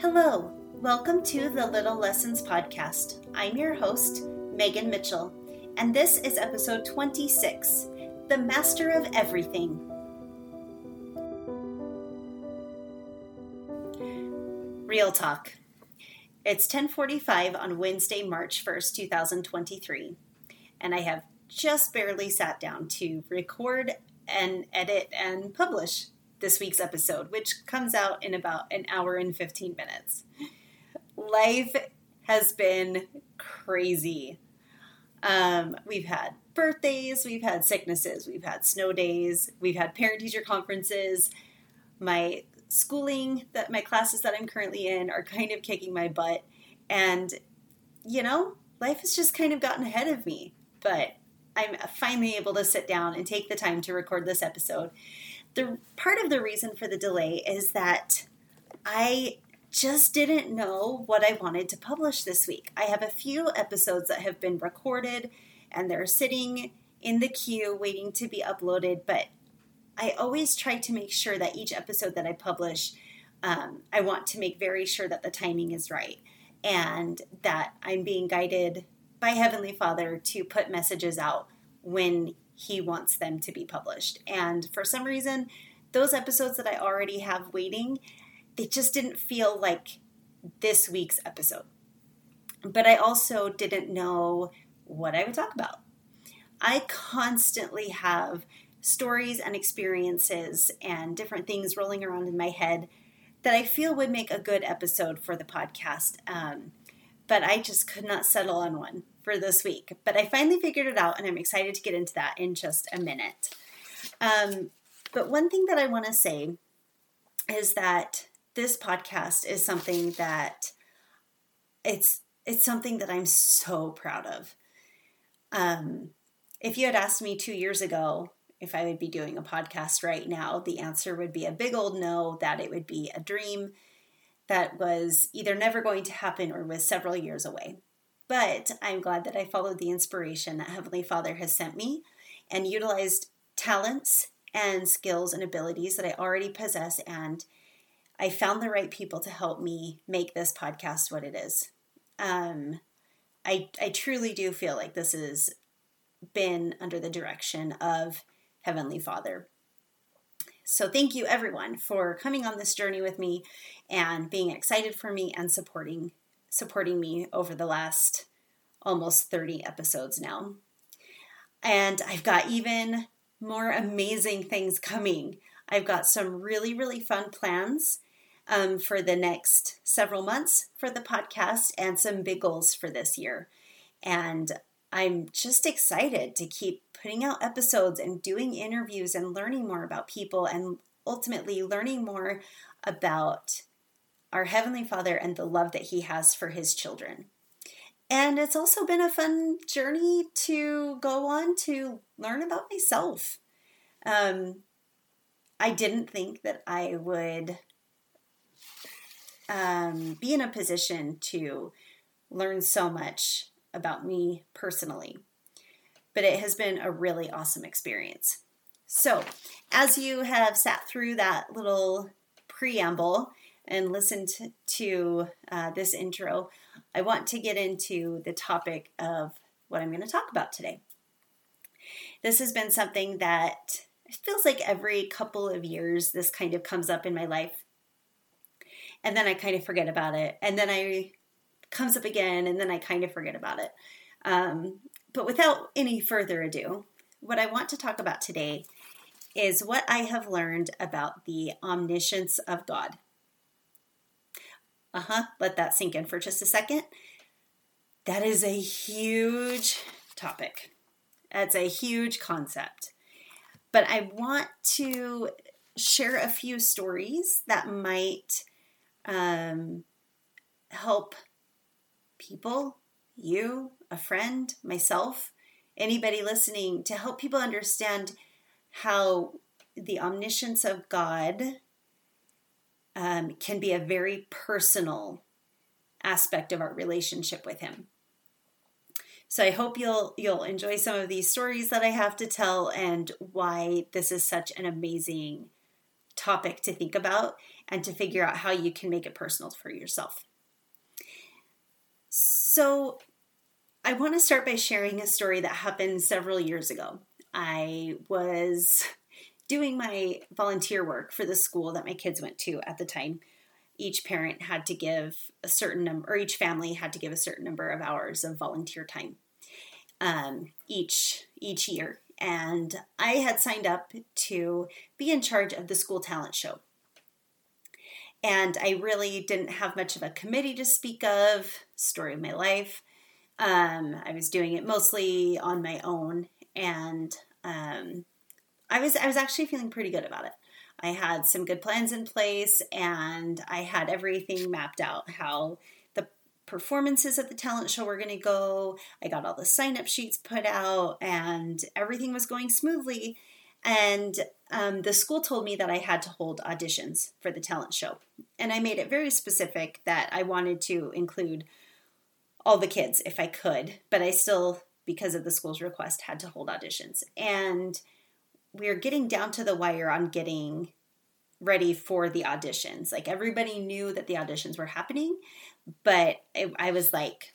Hello, welcome to the Little Lessons Podcast. I'm your host, Megan Mitchell, and this is episode 26, The Master of Everything. Real talk. It's 10:45 on Wednesday, March 1st, 2023, and I have just barely sat down to record and edit and publish this week's episode, which comes out in about an hour and 15 minutes. Life has been crazy. We've had birthdays, we've had sicknesses, we've had snow days, we've had parent-teacher conferences. My schooling, my classes that I'm currently in are kind of kicking my butt. And, you know, life has just kind of gotten ahead of me. But I'm finally able to sit down and take the time to record this episode. The part of the reason for the delay is that I just didn't know what I wanted to publish this week. I have a few episodes that have been recorded and they're sitting in the queue waiting to be uploaded, but I always try to make sure that each episode that I publish, I want to make very sure that the timing is right and that I'm being guided by Heavenly Father to put messages out when He wants them to be published. And for some reason, those episodes that I already have waiting, they just didn't feel like this week's episode. But I also didn't know what I would talk about. I constantly have stories and experiences and different things rolling around in my head that I feel would make a good episode for the podcast. But I just could not settle on one for this week. But I finally figured it out, and I'm excited to get into that in just a minute. But one thing that I want to say is that this podcast is something that it's something that I'm so proud of. If you had asked me 2 years ago if I would be doing a podcast right now, the answer would be a big old no, that it would be a dream that was either never going to happen or was several years away. But I'm glad that I followed the inspiration that Heavenly Father has sent me and utilized talents and skills and abilities that I already possess. And I found the right people to help me make this podcast what it is. I truly do feel like this has been under the direction of Heavenly Father. So thank you everyone for coming on this journey with me and being excited for me and supporting me over the last almost 30 episodes now. And I've got even more amazing things coming. I've got some really, really fun plans for the next several months for the podcast and some big goals for this year. And I'm just excited to keep putting out episodes and doing interviews and learning more about people and ultimately learning more about our Heavenly Father and the love that He has for His children. And it's also been a fun journey to go on to learn about myself. I didn't think that I would be in a position to learn so much about me personally, but it has been a really awesome experience. So as you have sat through that little preamble and listened to this intro, I want to get into the topic of what I'm going to talk about today. This has been something that it feels like every couple of years, this kind of comes up in my life. And then I kind of forget about it. And then comes up again, and then I kind of forget about it. But without any further ado, what I want to talk about today is what I have learned about the omniscience of God. Let that sink in for just a second. That is a huge topic. That's a huge concept. But I want to share a few stories that might help people, you, a friend, myself, anybody listening, to help people understand how the omniscience of God can be a very personal aspect of our relationship with Him. So I hope you'll enjoy some of these stories that I have to tell and why this is such an amazing topic to think about and to figure out how you can make it personal for yourself. So I want to start by sharing a story that happened several years ago. I was doing my volunteer work for the school that my kids went to at the time. Each parent had to give a certain number, or each family had to give a certain number of hours of volunteer time each year. And I had signed up to be in charge of the school talent show. And I really didn't have much of a committee to speak of, story of my life. I was doing it mostly on my own, and I was actually feeling pretty good about it. I had some good plans in place, and I had everything mapped out, how the performances at the talent show were going to go. I got all the sign-up sheets put out, and everything was going smoothly. And the school told me that I had to hold auditions for the talent show. And I made it very specific that I wanted to include all the kids if I could, but I still, because of the school's request, had to hold auditions. And we were getting down to the wire on getting ready for the auditions. Like, everybody knew that the auditions were happening, but I was like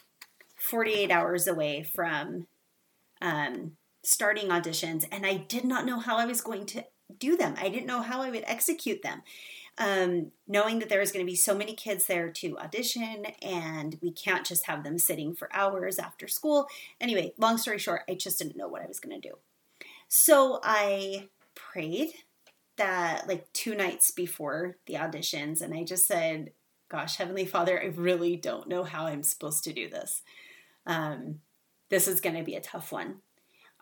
48 hours away from starting auditions, and I did not know how I was going to do them. I didn't know how I would execute them. Knowing that there was going to be so many kids there to audition, and we can't just have them sitting for hours after school. Anyway, long story short, I just didn't know what I was going to do. So I prayed that, like, 2 nights before the auditions, and I just said, gosh, Heavenly Father, I really don't know how I'm supposed to do this. This is going to be a tough one.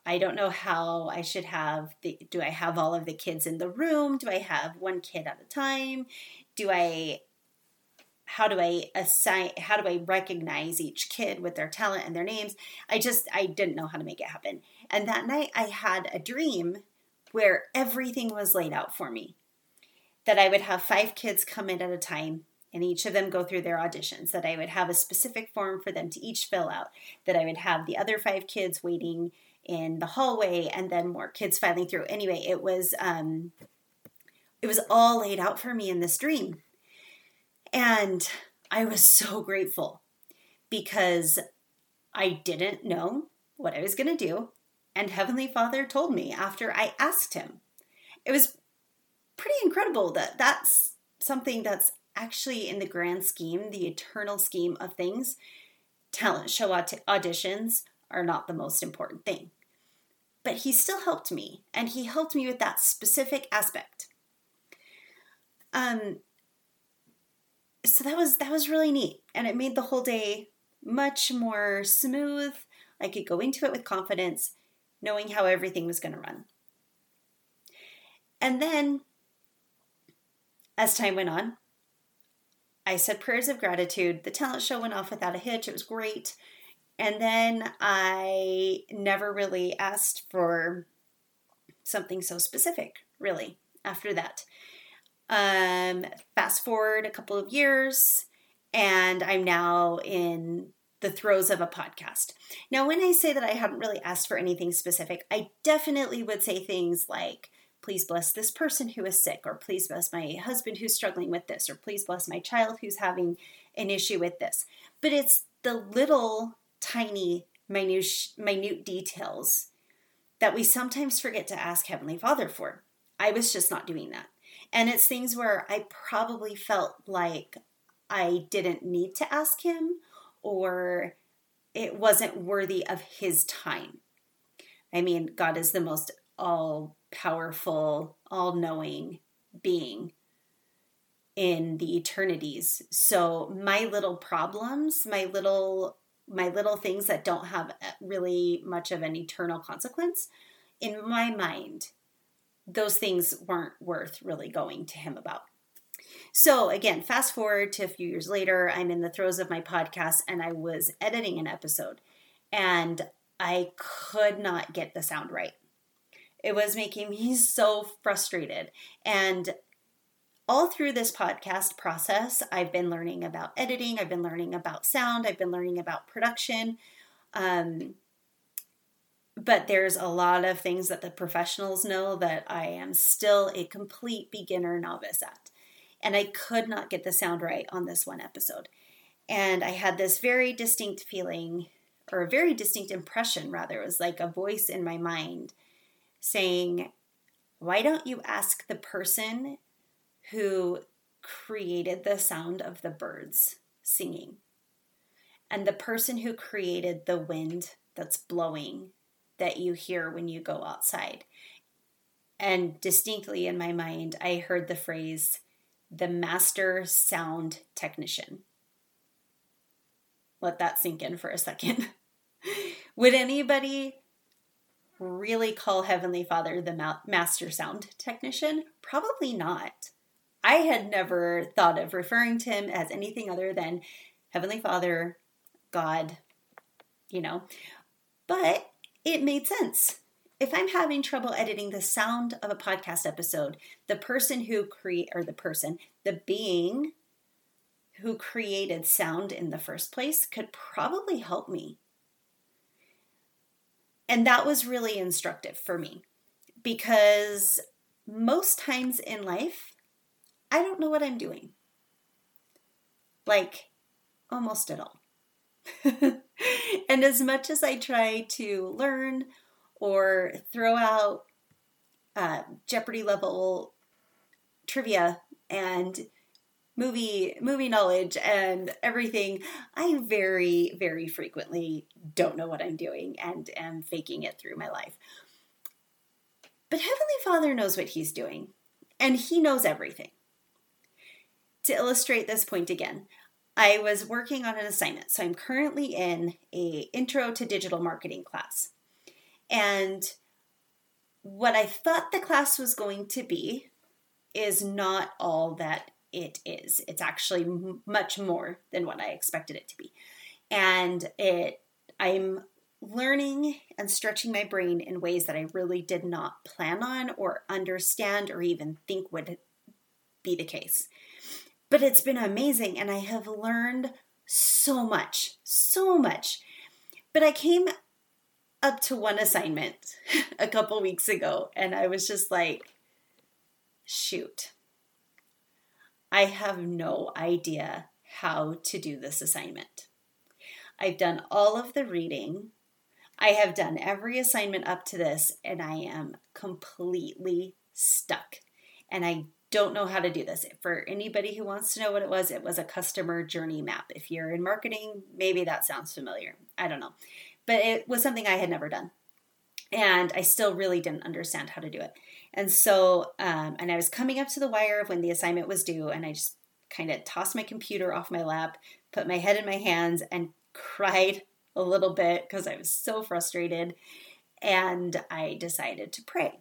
I don't know how I should have do I have all of the kids in the room? Do I have one kid at a time? How do I recognize each kid with their talent and their names? I didn't know how to make it happen. And that night I had a dream where everything was laid out for me, that I would have 5 kids come in at a time, and each of them go through their auditions, that I would have a specific form for them to each fill out, that I would have the other 5 kids waiting in the hallway, and then more kids filing through. Anyway, it was all laid out for me in this dream. And I was so grateful, because I didn't know what I was going to do. And Heavenly Father told me after I asked him. It was pretty incredible that that's something that's actually, in the grand scheme, the eternal scheme of things, talent show auditions are not the most important thing. But he still helped me, and he helped me with that specific aspect. So that was really neat, and it made the whole day much more smooth. I could go into it with confidence, knowing how everything was going to run. And then, as time went on, I said prayers of gratitude. The talent show went off without a hitch. It was great. And then I never really asked for something so specific, really, after that. Fast forward a couple of years, and I'm now in the throes of a podcast. Now, when I say that I hadn't really asked for anything specific, I definitely would say things like, please bless this person who is sick, or please bless my husband who's struggling with this, or please bless my child who's having an issue with this. But it's the little tiny, minute details that we sometimes forget to ask Heavenly Father for. I was just not doing that. And it's things where I probably felt like I didn't need to ask him, or it wasn't worthy of his time. I mean, God is the most all-powerful, all-knowing being in the eternities. So my little problems, my little things that don't have really much of an eternal consequence, in my mind, those things weren't worth really going to him about. So again, fast forward to a few years later, I'm in the throes of my podcast, and I was editing an episode, and I could not get the sound right. It was making me so frustrated. And all through this podcast process, I've been learning about editing, I've been learning about sound, I've been learning about production, But there's a lot of things that the professionals know that I am still a complete beginner novice at. And I could not get the sound right on this one episode. And I had this very distinct feeling, or a very distinct impression, rather. It was like a voice in my mind saying, why don't you ask the person who created the sound of the birds singing? And the person who created the wind that's blowing that you hear when you go outside. And distinctly in my mind, I heard the phrase, the master sound technician. Let that sink in for a second. Would anybody really call Heavenly Father the master sound technician? Probably not. I had never thought of referring to him as anything other than Heavenly Father, God, you know. But it made sense. If I'm having trouble editing the sound of a podcast episode, the person who the being who created sound in the first place could probably help me. And that was really instructive for me, because most times in life, I don't know what I'm doing. Like, almost at all. And as much as I try to learn or throw out Jeopardy level trivia and movie knowledge and everything, I very, very frequently don't know what I'm doing and am faking it through my life. But Heavenly Father knows what he's doing, and he knows everything. To illustrate this point again, I was working on an assignment, so I'm currently in an intro to digital marketing class. And what I thought the class was going to be is not all that it is. It's actually much more than what I expected it to be. And I'm learning and stretching my brain in ways that I really did not plan on or understand or even think would be the case. But it's been amazing, and I have learned so much. But I came up to one assignment a couple weeks ago, and I was just like, shoot, I have no idea how to do this assignment. I've done all of the reading. I have done every assignment up to this, and I am completely stuck. And I don't know how to do this. For anybody who wants to know what it was a customer journey map. If you're in marketing, maybe that sounds familiar. I don't know. But it was something I had never done. And I still really didn't understand how to do it. And so, and I was coming up to the wire of when the assignment was due, and I just kind of tossed my computer off my lap, put my head in my hands, and cried a little bit because I was so frustrated. And I decided to pray.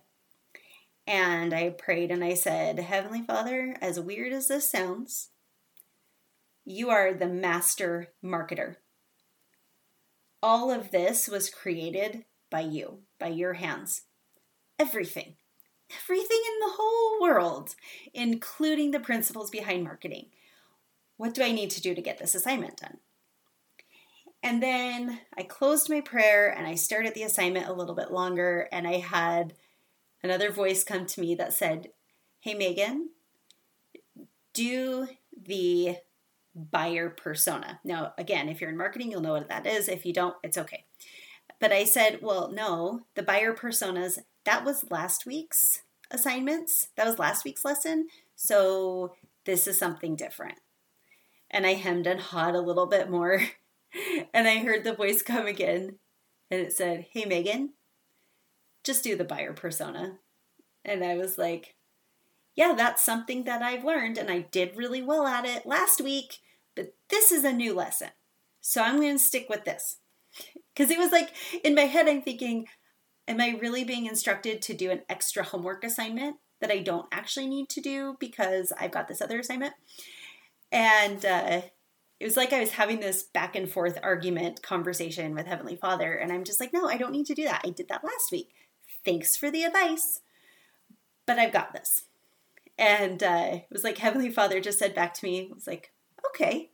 And I prayed and I said, Heavenly Father, as weird as this sounds, you are the master marketer. All of this was created by you, by your hands. Everything. Everything in the whole world, including the principles behind marketing. What do I need to do to get this assignment done? And then I closed my prayer and I stared at the assignment a little bit longer, and I had another voice come to me that said, hey, Megan, do the buyer persona. Now, again, if you're in marketing, you'll know what that is. If you don't, it's okay. But I said, well, no, the buyer personas, that was last week's assignments. That was last week's lesson. So this is something different. And I hemmed and hawed a little bit more. And I heard the voice come again. And it said, hey, Megan, just do the buyer persona. And I was like, yeah, that's something that I've learned, and I did really well at it last week, but this is a new lesson. So I'm going to stick with this. Because it was like, in my head, I'm thinking, am I really being instructed to do an extra homework assignment that I don't actually need to do because I've got this other assignment? And it was like I was having this back and forth argument conversation with Heavenly Father, and I'm just like, no, I don't need to do that. I did that last week. Thanks for the advice, but I've got this. And it was like Heavenly Father just said back to me, it was like, okay,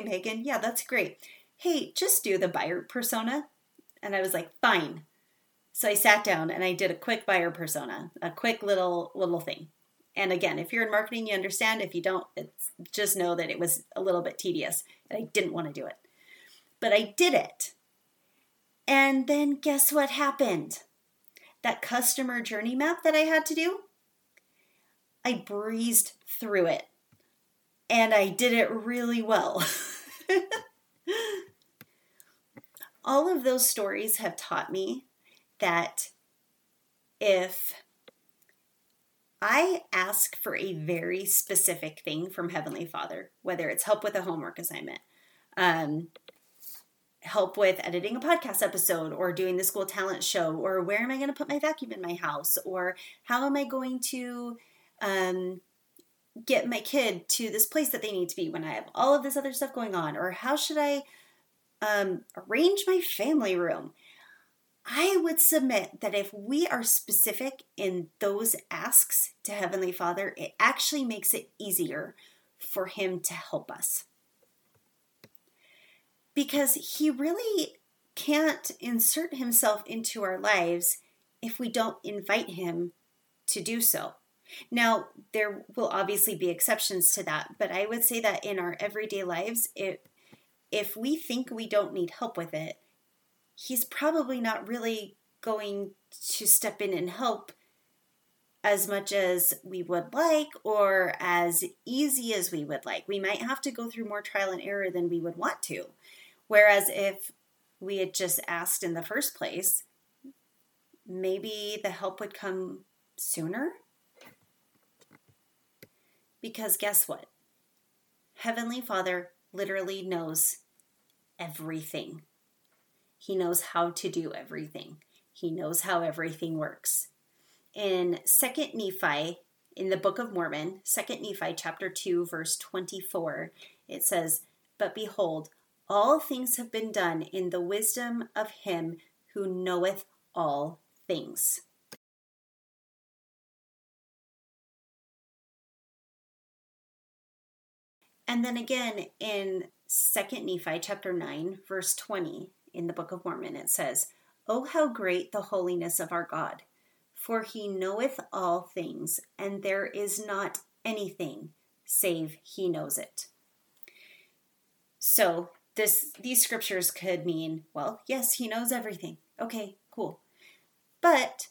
Megan, yeah, that's great. Hey, just do the buyer persona. And I was like, fine. So I sat down and I did a quick buyer persona, a quick little thing. And again, if you're in marketing, you understand. If you don't, it's, just know that it was a little bit tedious and I didn't want to do it. But I did it. And then guess what happened? That customer journey map that I had to do, I breezed through it. And I did it really well. All of those stories have taught me that if I ask for a very specific thing from Heavenly Father, whether it's help with a homework assignment, help with editing a podcast episode or doing the school talent show, or where am I going to put my vacuum in my house, or how am I going to get my kid to this place that they need to be when I have all of this other stuff going on, or how should I arrange my family room? I would submit that if we are specific in those asks to Heavenly Father, it actually makes it easier for Him to help us. Because He really can't insert Himself into our lives if we don't invite Him to do so. Now, there will obviously be exceptions to that, but I would say that in our everyday lives, if we think we don't need help with it, He's probably not really going to step in and help as much as we would like or as easy as we would like. We might have to go through more trial and error than we would want to. Whereas if we had just asked in the first place, maybe the help would come sooner. Because guess what? Heavenly Father literally knows everything. He knows how to do everything. He knows how everything works. In 2 Nephi, in the Book of Mormon, 2 Nephi chapter 2, verse 24, it says, "But behold, all things have been done in the wisdom of Him who knoweth all things." And then again in 2 Nephi chapter 9, verse 20, in the Book of Mormon, it says, "Oh, how great the holiness of our God, for He knoweth all things, and there is not anything save He knows it." So these scriptures could mean, well, yes, He knows everything. Okay, cool. But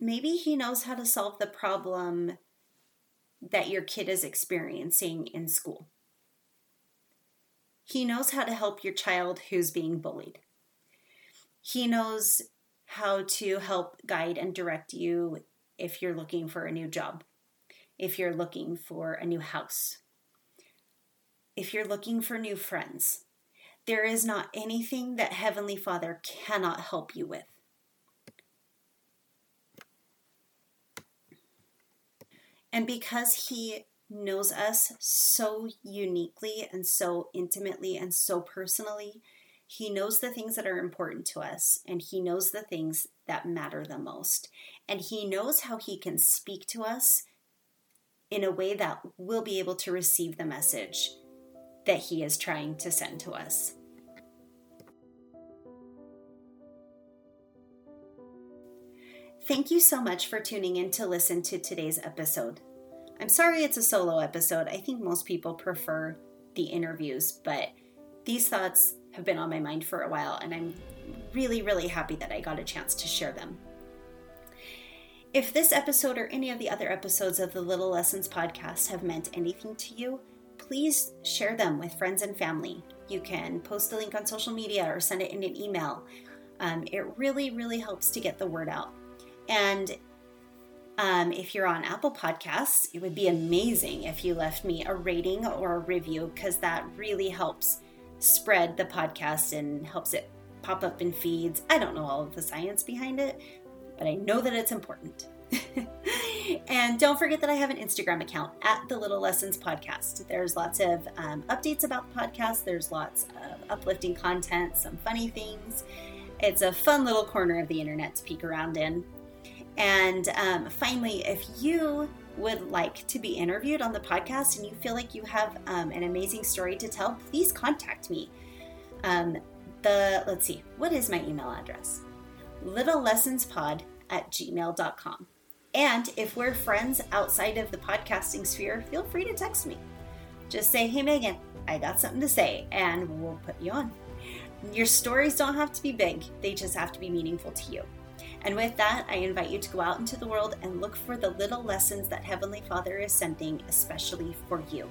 maybe He knows how to solve the problem that your kid is experiencing in school. He knows how to help your child who's being bullied. He knows how to help guide and direct you if you're looking for a new job, if you're looking for a new house, if you're looking for new friends. There is not anything that Heavenly Father cannot help you with. And because He knows us so uniquely and so intimately and so personally, He knows the things that are important to us, and He knows the things that matter the most. And He knows how He can speak to us in a way that we'll be able to receive the message that He is trying to send to us. Thank you so much for tuning in to listen to today's episode. I'm sorry it's a solo episode. I think most people prefer the interviews, but these thoughts have been on my mind for a while, and I'm really, really happy that I got a chance to share them. If this episode or any of the other episodes of the Little Lessons podcast have meant anything to you, please share them with friends and family. You can post a link on social media or send it in an email. It really, really helps to get the word out. And if you're on Apple Podcasts, it would be amazing if you left me a rating or a review, because that really helps spread the podcast and helps it pop up in feeds. I don't know all of the science behind it, but I know that it's important. And don't forget that I have an Instagram account at the Little Lessons Podcast. There's lots of updates about the podcast. There's lots of uplifting content, some funny things. It's a fun little corner of the internet to peek around in. And finally, if you would like to be interviewed on the podcast and you feel like you have an amazing story to tell, please contact me. Let's see, what is my email address? littlelessonspod@gmail.com. And if we're friends outside of the podcasting sphere, feel free to text me. Just say, hey, Megan, I got something to say, and we'll put you on. Your stories don't have to be big. They just have to be meaningful to you. And with that, I invite you to go out into the world and look for the little lessons that Heavenly Father is sending, especially for you.